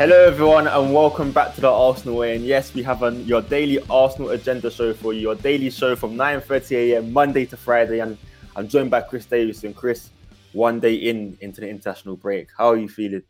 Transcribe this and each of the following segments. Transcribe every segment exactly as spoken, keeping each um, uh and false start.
Hello everyone and welcome back to the Arsenal Way, and yes, we have an, your daily Arsenal agenda show for you, your daily show from nine thirty a m Monday to Friday, and I'm joined by Chris Davison. Chris, one day in into the international break, how are you feeling?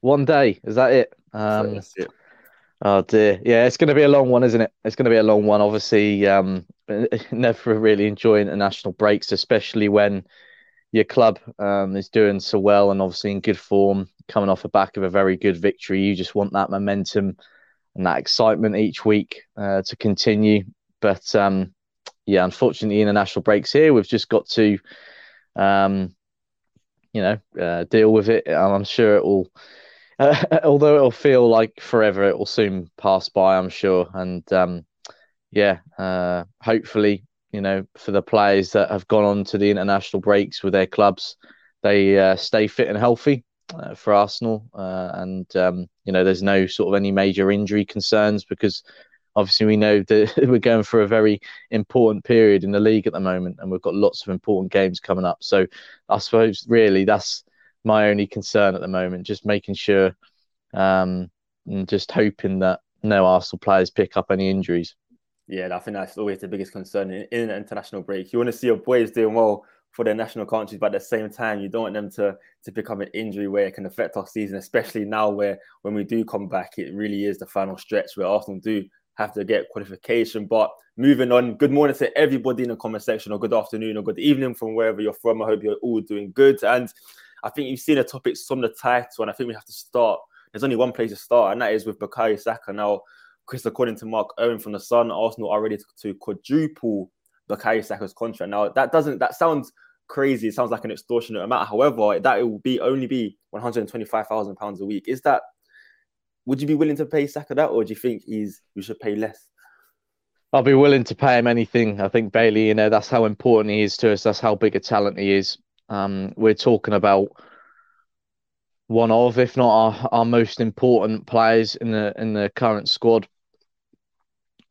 One day, is that it? Um, that's it. Oh dear, yeah, it's going to be a long one, isn't it? It's going to be a long one, obviously. Um, never really enjoy international breaks, especially when your club um, is doing so well and obviously in good form, coming off the back of a very good victory. You just want that momentum and that excitement each week uh, to continue. But um, yeah, unfortunately, international breaks here, we've just got to, um, you know, uh, deal with it. I'm sure it will, uh, although it'll feel like forever, it will soon pass by, I'm sure. And um, yeah, uh, hopefully, you know, for the players that have gone on to the international breaks with their clubs, they uh, stay fit and healthy. Uh, for Arsenal, uh, and um, you know, there's no sort of any major injury concerns, because obviously we know that we're going for a very important period in the league at the moment, and we've got lots of important games coming up. So I suppose really that's my only concern at the moment, just making sure um, and just hoping that no Arsenal players pick up any injuries. Yeah, I think that's always the biggest concern in, in an international break. You want to see your boys doing well for their national countries, but at the same time, you don't want them to to become an injury where it can affect our season, especially now where when we do come back, it really is the final stretch where Arsenal do have to get qualification. But moving on, good morning to everybody in the comment section, or good afternoon, or good evening from wherever you're from. I hope you're all doing good. And I think you've seen the topics from the title, and I think we have to start. There's only one place to start, and that is with Bukayo Saka. Now, Chris, according to Mark Owen from The Sun, Arsenal are ready to, to quadruple Bukayo Saka's contract. Now, that doesn't, that sounds crazy. It sounds like an extortionate amount. However, that it will be only be one hundred twenty-five thousand pounds a week. Is that, would you be willing to pay Saka that, or do you think he's, you should pay less? I'll be willing to pay him anything. I think Bailey, you know, that's how important he is to us. That's how big a talent he is. Um, we're talking about one of, if not our, our most important players in the, in the current squad.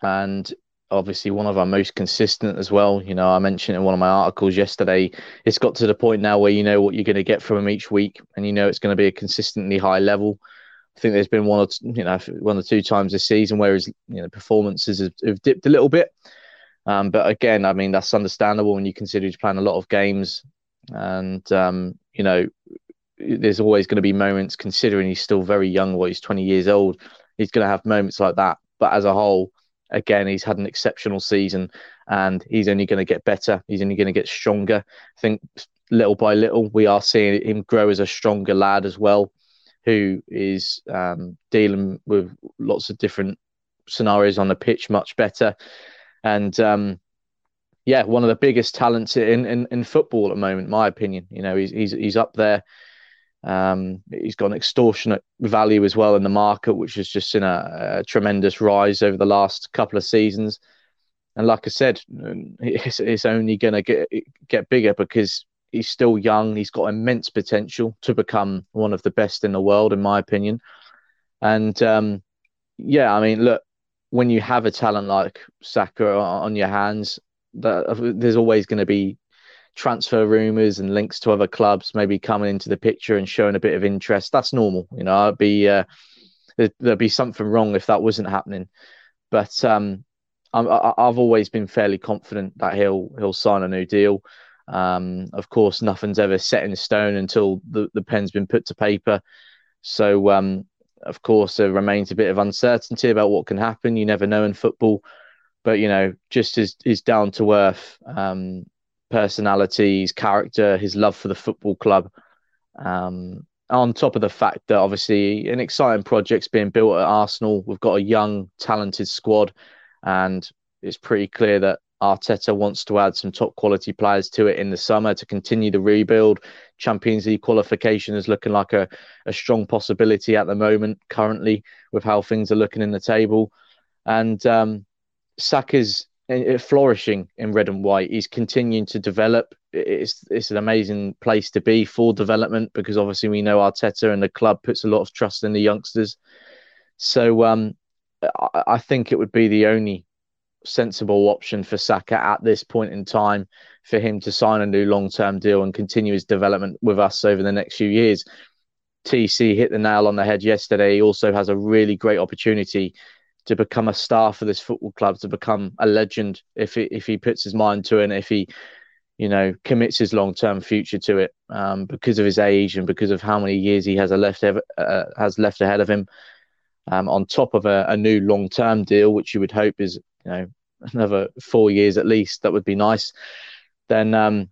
And obviously one of our most consistent as well. You know, I mentioned in one of my articles yesterday, it's got to the point now where you know what you're going to get from him each week, and you know it's going to be a consistently high level. I think there's been one or two, you know, one or two times this season where his, you know, performances have, have dipped a little bit. Um, but again, I mean, that's understandable when you consider he's playing a lot of games, and um, you know, there's always going to be moments, considering he's still very young. Well, he's twenty years old. He's going to have moments like that. But as a whole, again, he's had an exceptional season, and he's only going to get better. He's only going to get stronger. I think little by little, we are seeing him grow as a stronger lad as well, who is um, dealing with lots of different scenarios on the pitch much better. And um, yeah, one of the biggest talents in, in, in football at the moment, my opinion. You know, he's he's, he's up there. Um, he's got an extortionate value as well in the market, which has just seen a, a tremendous rise over the last couple of seasons. And like I said, it's, it's only going to get get bigger, because he's still young. He's got immense potential to become one of the best in the world, in my opinion. And um, yeah, I mean, look, when you have a talent like Saka on your hands, that, there's always going to be transfer rumours and links to other clubs maybe coming into the picture and showing a bit of interest. That's normal. You know, I'd be uh, there'd, there'd be something wrong if that wasn't happening. But um, I'm, I, I've always been fairly confident that he'll he'll sign a new deal. Um, of course, nothing's ever set in stone until the, the pen's been put to paper. So, um, of course, there remains a bit of uncertainty about what can happen. You never know in football. But, you know, just his, his down-to-earth um personality, his character, his love for the football club, um, on top of the fact that obviously an exciting project's being built at Arsenal. We've got a young, talented squad, and it's pretty clear that Arteta wants to add some top quality players to it in the summer to continue the rebuild. Champions League qualification is looking like a, a strong possibility at the moment, currently, with how things are looking in the table. And um, Saka's flourishing in red and white. He's continuing to develop. It's it's an amazing place to be for development, because obviously we know Arteta and the club puts a lot of trust in the youngsters. So um, I, I think it would be the only sensible option for Saka at this point in time, for him to sign a new long-term deal and continue his development with us over the next few years. T C hit the nail on the head yesterday. He also has a really great opportunity to become a star for this football club, to become a legend if he, if he puts his mind to it, and if he, you know, commits his long-term future to it, um, because of his age and because of how many years he has a left uh, has left ahead of him, um, on top of a, a new long-term deal, which you would hope is, you know, another four years at least. That would be nice. Then, um,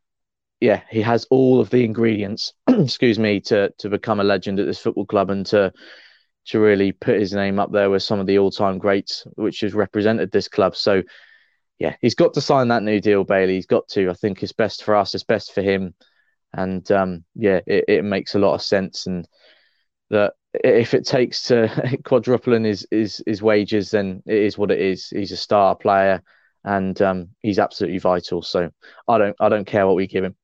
yeah, he has all of the ingredients, excuse me, to to become a legend at this football club and to to really put his name up there with some of the all-time greats which has represented this club. So, yeah, he's got to sign that new deal, Bailey. He's got to. I think it's best for us. It's best for him. And, um, yeah, it, it makes a lot of sense. And that if it takes to quadrupling his, his, his wages, then it is what it is. He's a star player and um, he's absolutely vital. So I don't I don't care what we give him.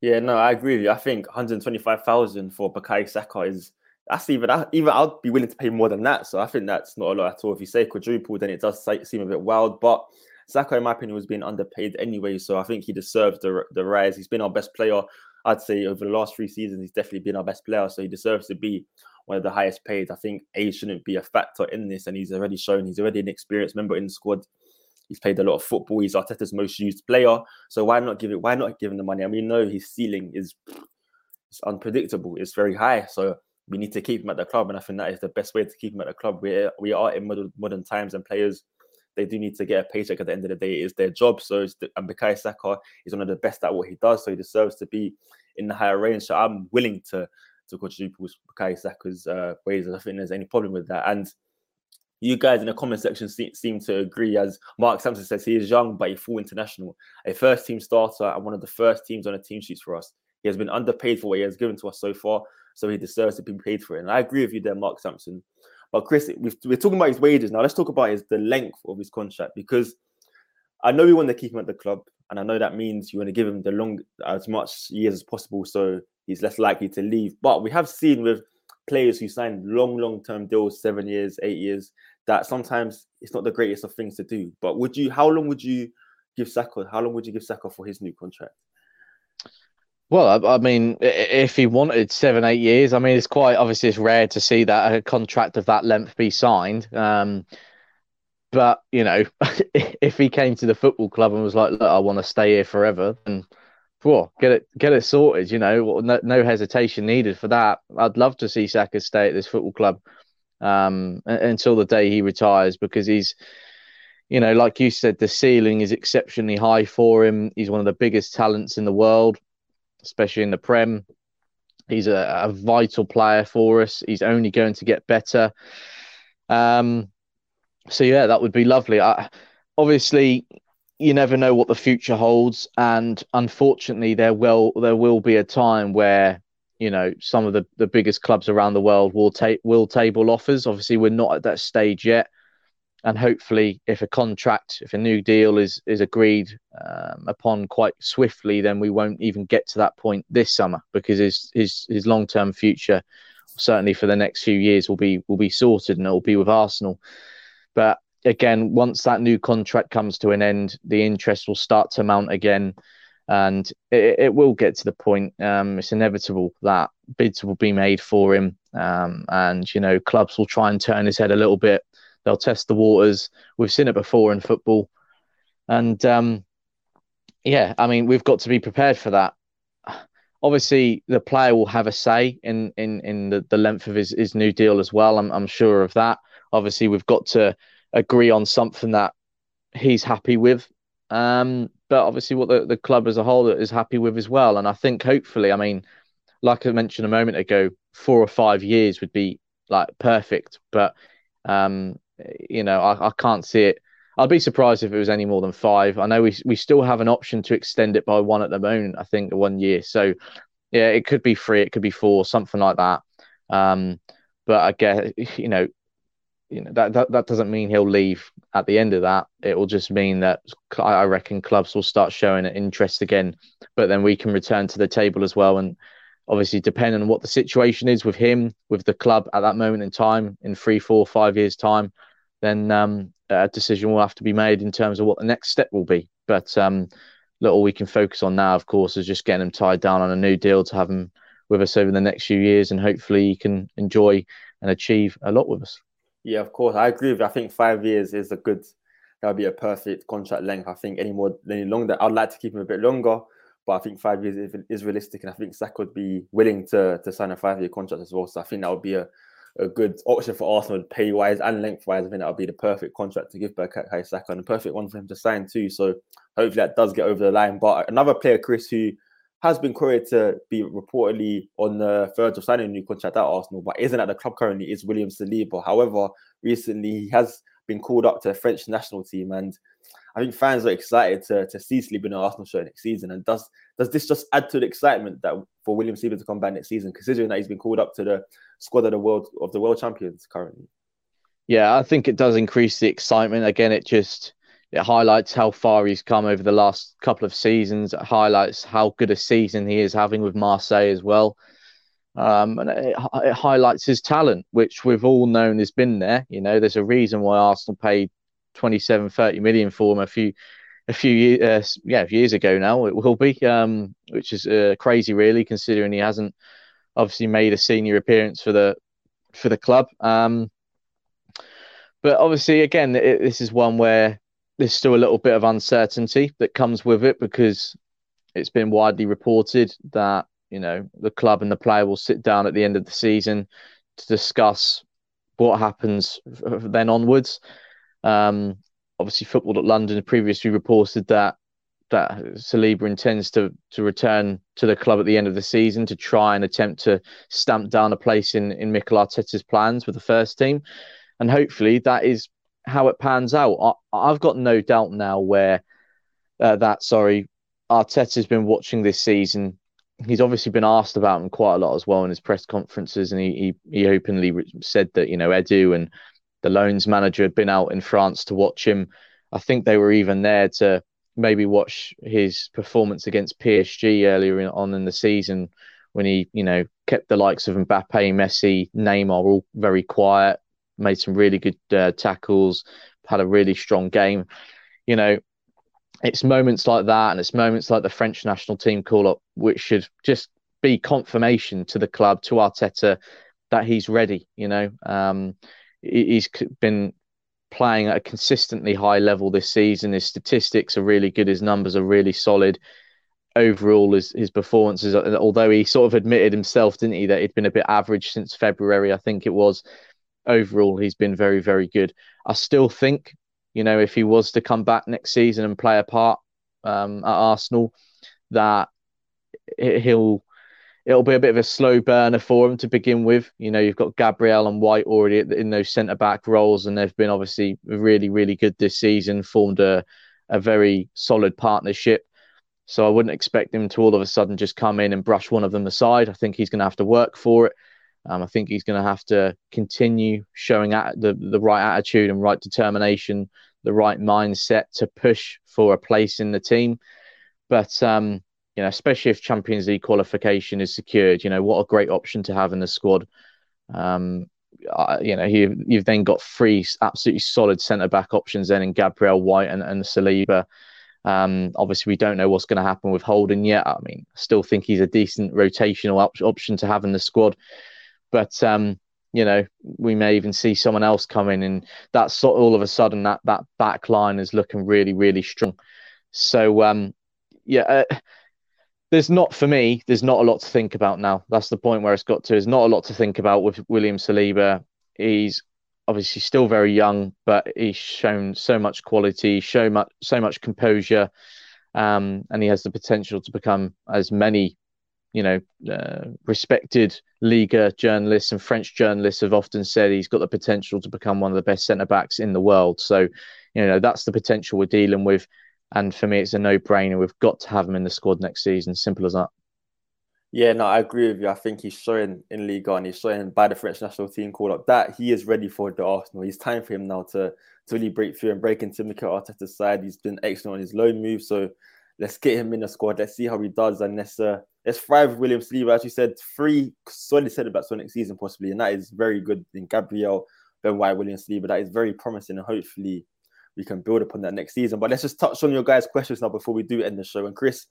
Yeah, no, I agree with you. I think one hundred twenty-five thousand for Bukayo Saka is... That's even, even I'd be willing to pay more than that. So I think that's not a lot at all. If you say quadruple, then it does seem a bit wild. But Saka, in my opinion, was being underpaid anyway. So I think he deserves the, the rise. He's been our best player. I'd say over the last three seasons, he's definitely been our best player. So he deserves to be one of the highest paid. I think age shouldn't be a factor in this. And he's already shown, he's already an experienced member in the squad. He's played a lot of football. He's Arteta's most used player. So why not give it? Why not give him the money? I mean, no, his ceiling is it's unpredictable. It's very high. So we need to keep him at the club, and I think that is the best way to keep him at the club. We we are in modern, modern times, and players, they do need to get a paycheck at the end of the day. It is their job. So it's the, and Bukayo Saka is one of the best at what he does, so he deserves to be in the higher range. So I'm willing to to quadruple Bukayo Saka's uh, wages. I don't think there's any problem with that. And you guys in the comment section se- seem to agree. As Mark Sampson says, he is young, but a full international, a first team starter, and one of the first teams on the team sheets for us. He has been underpaid for what he has given to us so far, so he deserves to be paid for it. And I agree with you there, Mark Sampson. But Chris, we've, we're talking about his wages now. Let's talk about his, the length of his contract, because I know we want to keep him at the club, and I know that means you want to give him the long, as much years as possible, so he's less likely to leave. But we have seen with players who signed long, long-term deals, seven years, eight years, that sometimes it's not the greatest of things to do. But would you? How long would you give Saka? How long would you give Saka for his new contract? Well, I mean, if he wanted seven, eight years, I mean, it's quite obviously it's rare to see that a contract of that length be signed. Um, but, you know, if he came to the football club and was like, look, I want to stay here forever, then whoa, get it get it sorted, you know, no, no hesitation needed for that. I'd love to see Saka stay at this football club um, until the day he retires, because he's, you know, like you said, the ceiling is exceptionally high for him. He's one of the biggest talents in the world, especially in the Prem. He's a, a vital player for us. He's only going to get better. Um, so, yeah, that would be lovely. I, obviously, you never know what the future holds. And unfortunately, there will, there will be a time where, you know, some of the, the biggest clubs around the world will, ta- will table offers. Obviously, we're not at that stage yet. And hopefully, if a contract, if a new deal is is agreed um, upon quite swiftly, then we won't even get to that point this summer, because his his his long term future, certainly for the next few years, will be will be sorted, and it will be with Arsenal. But again, once that new contract comes to an end, the interest will start to mount again, and it, it will get to the point. Um, it's inevitable that bids will be made for him, um, and you know, clubs will try and turn his head a little bit. They'll test the waters. We've seen it before in football. And, um, yeah, I mean, we've got to be prepared for that. Obviously, the player will have a say in in, in the, the length of his, his new deal as well. I'm, I'm sure of that. Obviously, we've got to agree on something that he's happy with. Um, but obviously, what the, the club as a whole is happy with as well. And I think, hopefully, I mean, like I mentioned a moment ago, four or five years would be, like, perfect. But... Um, you know, I, I can't see it. I'd be surprised if it was any more than five. I know we we still have an option to extend it by one at the moment, I think, one year. So, yeah, it could be three, it could be four, something like that. Um, but I guess, you know, you know that, that, that doesn't mean he'll leave at the end of that. It will just mean that I reckon clubs will start showing an interest again. But then we can return to the table as well. And obviously, depending on what the situation is with him, with the club at that moment in time, in three, four, five years' time, then um, a decision will have to be made in terms of what the next step will be. But um, look, all we can focus on now, of course, is just getting him tied down on a new deal to have him with us over the next few years, and hopefully you can enjoy and achieve a lot with us. Yeah, of course. I agree with you. I think five years is a good, that would be a perfect contract length. I think any more, any longer, I'd like to keep him a bit longer, but I think five years is, is realistic. And I think Saka would be willing to, to sign a five-year contract as well. So I think that would be a, a good option for Arsenal, pay-wise and length-wise. I think that would be the perfect contract to give back Bukayo Saka, and the perfect one for him to sign too. So hopefully that does get over the line. But another player, Chris, who has been queried to be reportedly on the verge of signing a new contract at Arsenal, but isn't at the club currently, is William Saliba. However, recently he has been called up to the French national team, and I think fans are excited to, to see Saliba in the Arsenal shirt next season. And does does this just add to the excitement that for William Saliba to come back next season, considering that he's been called up to the squad of the world of the world champions currently? Yeah, I think it does increase the excitement. Again, it just it highlights how far he's come over the last couple of seasons. It highlights how good a season he is having with Marseille as well. Um, and it, it highlights his talent, which we've all known has been there. You know, there's a reason why Arsenal paid twenty-seven, thirty million for him a few, a few uh, yeah, a few years ago now. It will be, um, which is uh, crazy, really, considering he hasn't obviously made a senior appearance for the for the club. Um, but obviously, again, it, this is one where there's still a little bit of uncertainty that comes with it, because it's been widely reported that, you know, the club and the player will sit down at the end of the season to discuss what happens then onwards. Um, obviously, Football dot London previously reported that that Saliba intends to to return to the club at the end of the season to try and attempt to stamp down a place in, in Mikel Arteta's plans with the first team. And hopefully that is how it pans out. I, I've got no doubt now where uh, that, sorry, Arteta's been watching this season. He's obviously been asked about him quite a lot as well in his press conferences, and he he, he openly said that, you know, Edu and the loans manager had been out in France to watch him. I think they were even there to maybe watch his performance against P S G earlier in, on in the season, when he, you know, kept the likes of Mbappé, Messi, Neymar all very quiet, made some really good uh, tackles, had a really strong game. You know, it's moments like that, and it's moments like the French national team call-up, which should just be confirmation to the club, to Arteta, that he's ready. You know, um, he's been playing at a consistently high level this season. His statistics are really good. His numbers are really solid. Overall, his, his performances, although he sort of admitted himself, didn't he, that he'd been a bit average since February, I think it was. Overall, he's been very, very good. I still think, you know, if he was to come back next season and play a part um, at Arsenal, that he'll it'll be a bit of a slow burner for him to begin with. You know, you've got Gabriel and White already in those centre-back roles, and they've been obviously really, really good this season, formed a, a very solid partnership. So I wouldn't expect him to all of a sudden just come in and brush one of them aside. I think he's going to have to work for it. Um, I think he's going to have to continue showing at the, the right attitude and right determination, the right mindset to push for a place in the team. But, um, you know, especially if Champions League qualification is secured, you know, what a great option to have in the squad. Um, uh, you know, you've, you've then got three absolutely solid centre-back options then in Gabriel, White and, and Saliba. Um, obviously, we don't know what's going to happen with Holden yet. I mean, I still think he's a decent rotational op- option to have in the squad. But, um, you know, we may even see someone else come in, and that's all of a sudden that, that back line is looking really, really strong. So, um, yeah, uh, there's not, for me, there's not a lot to think about now. That's the point where it's got to. There's not a lot to think about with William Saliba. He's obviously still very young, but he's shown so much quality, so much, so much composure, um, and he has the potential to become as many you know, uh, respected Liga journalists and French journalists have often said he's got the potential to become one of the best centre-backs in the world. So, you know, that's the potential we're dealing with. And for me, it's a no-brainer. We've got to have him in the squad next season. Simple as that. Yeah, no, I agree with you. I think he's showing in Liga, and he's showing by the French national team call-up that he is ready for the Arsenal. It's time for him now to, to really break through and break into Mikel Arteta's side. He's been excellent on his loan move, so let's get him in the squad. Let's see how he does. And let's, uh, let's thrive with William Saliba. As you said, three solid centre-backs for next season, possibly. And that is very good in Gabriel, Ben White, William Saliba. That is very promising. And hopefully we can build upon that next season. But let's just touch on your guys' questions now before we do end the show. And Chris,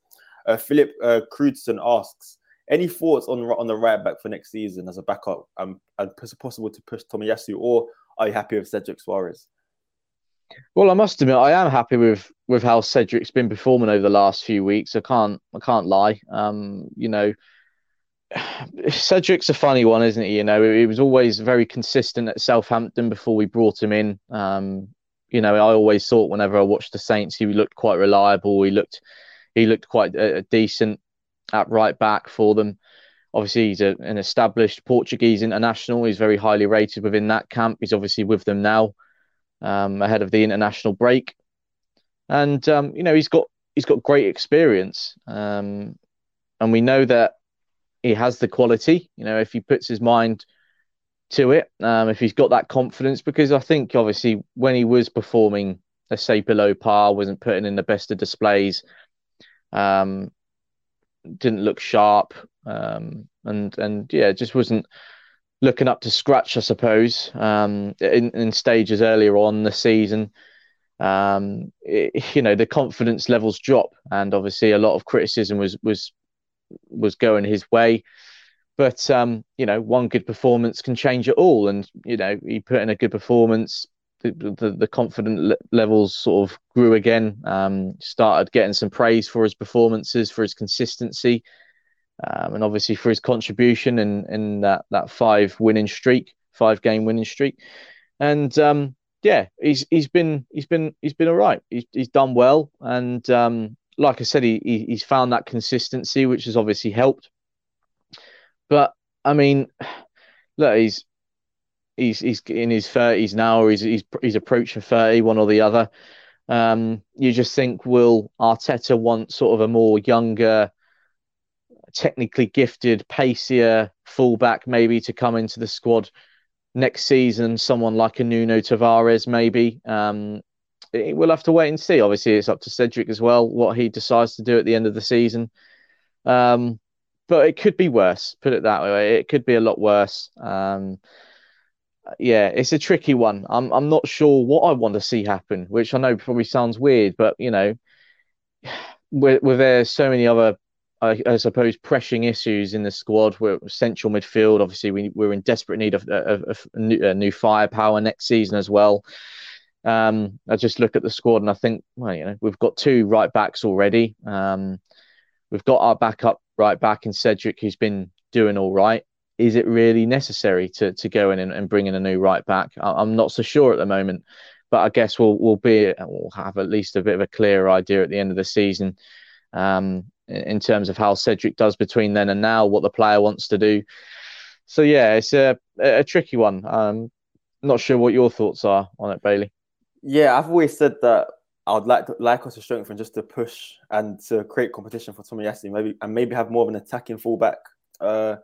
uh, Philip uh, Crudson asks, Any thoughts on on the right back for next season as a backup, um, and is it possible to push Tomiyasu, or are you happy with Cedric Soares? Well, I must admit, I am happy with, with how Cedric's been performing over the last few weeks. I can't I can't lie. Um, you know, Cedric's a funny one, isn't he? You know, he was always very consistent at Southampton before we brought him in. Um, you know, I always thought whenever I watched the Saints, he looked quite reliable. He looked he looked quite uh, decent at right back for them. Obviously, he's a, an established Portuguese international. He's very highly rated within that camp. He's obviously with them now, um, ahead of the international break, and um, you know, he's got he's got great experience, um, and we know that he has the quality. You know, if he puts his mind to it, um, if he's got that confidence, because I think obviously when he was performing, let's say below par, wasn't putting in the best of displays, um, didn't look sharp, um, and and yeah, just wasn't looking up to scratch, I suppose, um, in, in stages earlier on the season. Um, it, you know, the confidence levels drop, and obviously a lot of criticism was was was going his way. But, um, you know, one good performance can change it all. And, you know, he put in a good performance. The, the, the confidence levels sort of grew again, um, started getting some praise for his performances, for his consistency, um, and obviously for his contribution in, in that, that five winning streak, five game winning streak. And um, yeah, he's, he's been, he's been, he's been all right. He's, he's done well. And um, like I said, he, he he's found that consistency, which has obviously helped. But I mean, look, he's, He's he's in his thirties now, or he's he's he's approaching thirty, one or the other. Um, you just think, will Arteta want sort of a more younger, technically gifted, pacier fullback maybe to come into the squad next season? Someone like a Nuno Tavares maybe. Um, it, we'll have to wait and see. Obviously, it's up to Cedric as well what he decides to do at the end of the season. Um, but it could be worse. Put it that way, it could be a lot worse. Um, Yeah, it's a tricky one. I'm I'm not sure what I want to see happen, which I know probably sounds weird, but you know, where there's so many other, I, I suppose, pressing issues in the squad. We're central midfield. Obviously, we we're in desperate need of a, a, a new firepower next season as well. Um, I just look at the squad and I think, well, you know, we've got two right backs already. Um, we've got our backup right back in Cedric, who's been doing all right. Is it really necessary to to go in and, and bring in a new right back? I'm not so sure at the moment, but I guess we'll we'll be we'll have at least a bit of a clearer idea at the end of the season, um, in terms of how Cedric does between then and now, what the player wants to do. So yeah, it's a a tricky one. Um, not sure what your thoughts are on it, Bailey. Yeah, I've always said that I'd like to, like us to strengthen just to push and to create competition for Tomiyasu, maybe and maybe have more of an attacking fullback. Uh,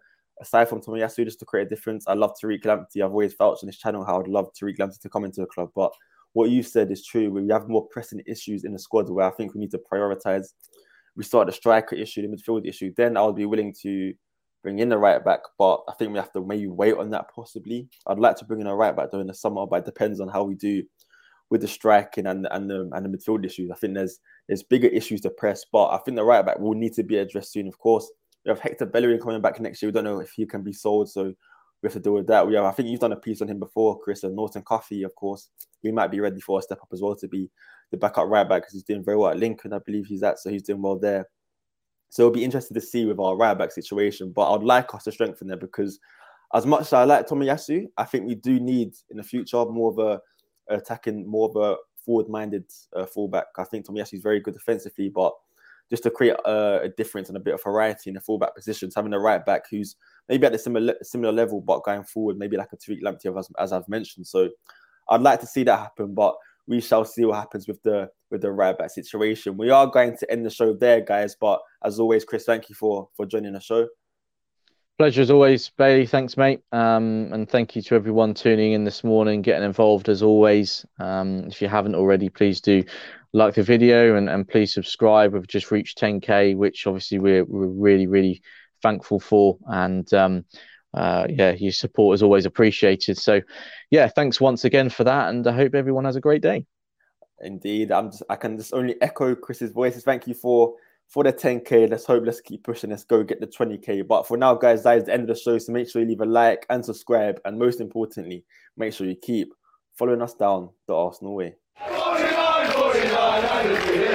Aside from Tomiyasu, just to create a difference. I love Tariq Lamptey. I've always vouched on this channel how I'd love Tariq Lamptey to come into the club. But what you said is true. We have more pressing issues in the squad where I think we need to prioritise. We start the striker issue, the midfield issue. Then I would be willing to bring in the right back. But I think we have to maybe wait on that possibly. I'd like to bring in a right back during the summer, but it depends on how we do with the striking and, and, the, and the midfield issues. I think there's, there's bigger issues to press. But I think the right back will need to be addressed soon, of course. We have Hector Bellerin coming back next year. We don't know if he can be sold, so we have to deal with that. We have, I think you've done a piece on him before, Chris, and Norton Cuffey, of course. He might be ready for a step up as well to be the backup right back because he's doing very well at Lincoln, I believe he's at, so he's doing well there. So it'll be interesting to see with our right back situation, but I'd like us to strengthen there because as much as I like Tomiyasu, I think we do need in the future more of a attacking, more of a forward-minded uh, fullback. I think Tomiyasu is very good defensively, but just to create a, a difference and a bit of variety in the fullback positions, having a right back who's maybe at a similar similar level, but going forward, maybe like a Tariq Lamptey, as, as I've mentioned. So I'd like to see that happen, but we shall see what happens with the with the right back situation. We are going to end the show there, guys. But as always, Chris, thank you for for joining the show. Pleasure as always, Bailey. Thanks, mate. Um, and thank you to everyone tuning in this morning, getting involved as always. Um, if you haven't already, please do like the video and, and please subscribe. We've just reached ten K, which obviously we're, we're really, really thankful for. And um, uh, yeah, your support is always appreciated. So yeah, thanks once again for that. And I hope everyone has a great day. Indeed. I'm just, I can just only echo Chris's voices. Thank you for for the ten K, let's hope, let's keep pushing, let's go get the twenty K. But for now, guys, that is the end of the show. So make sure you leave a like and subscribe. And most importantly, make sure you keep following us down the Arsenal way. forty-nine, forty-nine,